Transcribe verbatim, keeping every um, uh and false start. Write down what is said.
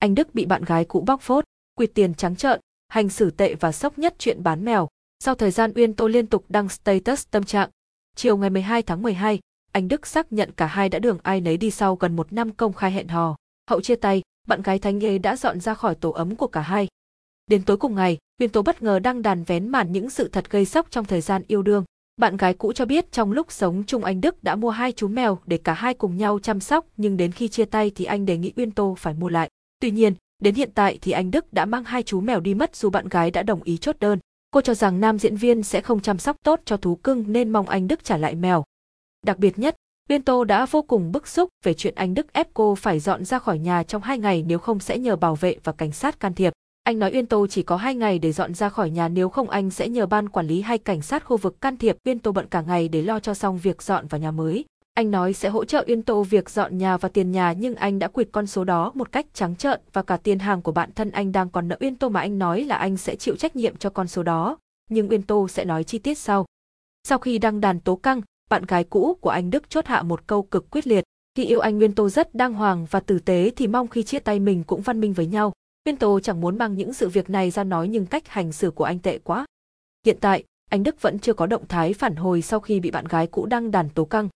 Anh Đức bị bạn gái cũ bóc phốt, quỵt tiền trắng trợn, hành xử tệ và sốc nhất chuyện bán mèo. Sau thời gian Uyên Tô liên tục đăng status tâm trạng, chiều ngày mười hai tháng mười hai, Anh Đức xác nhận cả hai đã đường ai nấy đi sau gần một năm công khai hẹn hò. Hậu chia tay, bạn gái Thánh Ghế đã dọn ra khỏi tổ ấm của cả hai. Đến tối cùng ngày, Uyên Tô bất ngờ đăng đàn vén màn những sự thật gây sốc trong thời gian yêu đương. Bạn gái cũ cho biết trong lúc sống chung anh Đức đã mua hai chú mèo để cả hai cùng nhau chăm sóc, nhưng đến khi chia tay thì anh đề nghị Uyên Tô phải mua lại. Tuy nhiên, đến hiện tại thì anh Đức đã mang hai chú mèo đi mất dù bạn gái đã đồng ý chốt đơn. Cô cho rằng nam diễn viên sẽ không chăm sóc tốt cho thú cưng nên mong anh Đức trả lại mèo. Đặc biệt nhất, Uyên Tô đã vô cùng bức xúc về chuyện anh Đức ép cô phải dọn ra khỏi nhà trong hai ngày, nếu không sẽ nhờ bảo vệ và cảnh sát can thiệp. Anh nói Uyên Tô chỉ có hai ngày để dọn ra khỏi nhà, nếu không anh sẽ nhờ ban quản lý hay cảnh sát khu vực can thiệp. Uyên Tô bận cả ngày để lo cho xong việc dọn vào nhà mới. Anh nói sẽ hỗ trợ Uyên Tô việc dọn nhà và tiền nhà, nhưng anh đã quỵt con số đó một cách trắng trợn, và cả tiền hàng của bản thân anh đang còn nợ Uyên Tô mà anh nói là anh sẽ chịu trách nhiệm cho con số đó. Nhưng Uyên Tô sẽ nói chi tiết sau. Sau khi đăng đàn tố căng, bạn gái cũ của anh Đức chốt hạ một câu cực quyết liệt. Khi yêu anh Uyên Tô rất đàng hoàng và tử tế, thì mong khi chia tay mình cũng văn minh với nhau. Uyên Tô chẳng muốn mang những sự việc này ra nói, nhưng cách hành xử của anh tệ quá. Hiện tại, anh Đức vẫn chưa có động thái phản hồi sau khi bị bạn gái cũ đăng đàn tố căng.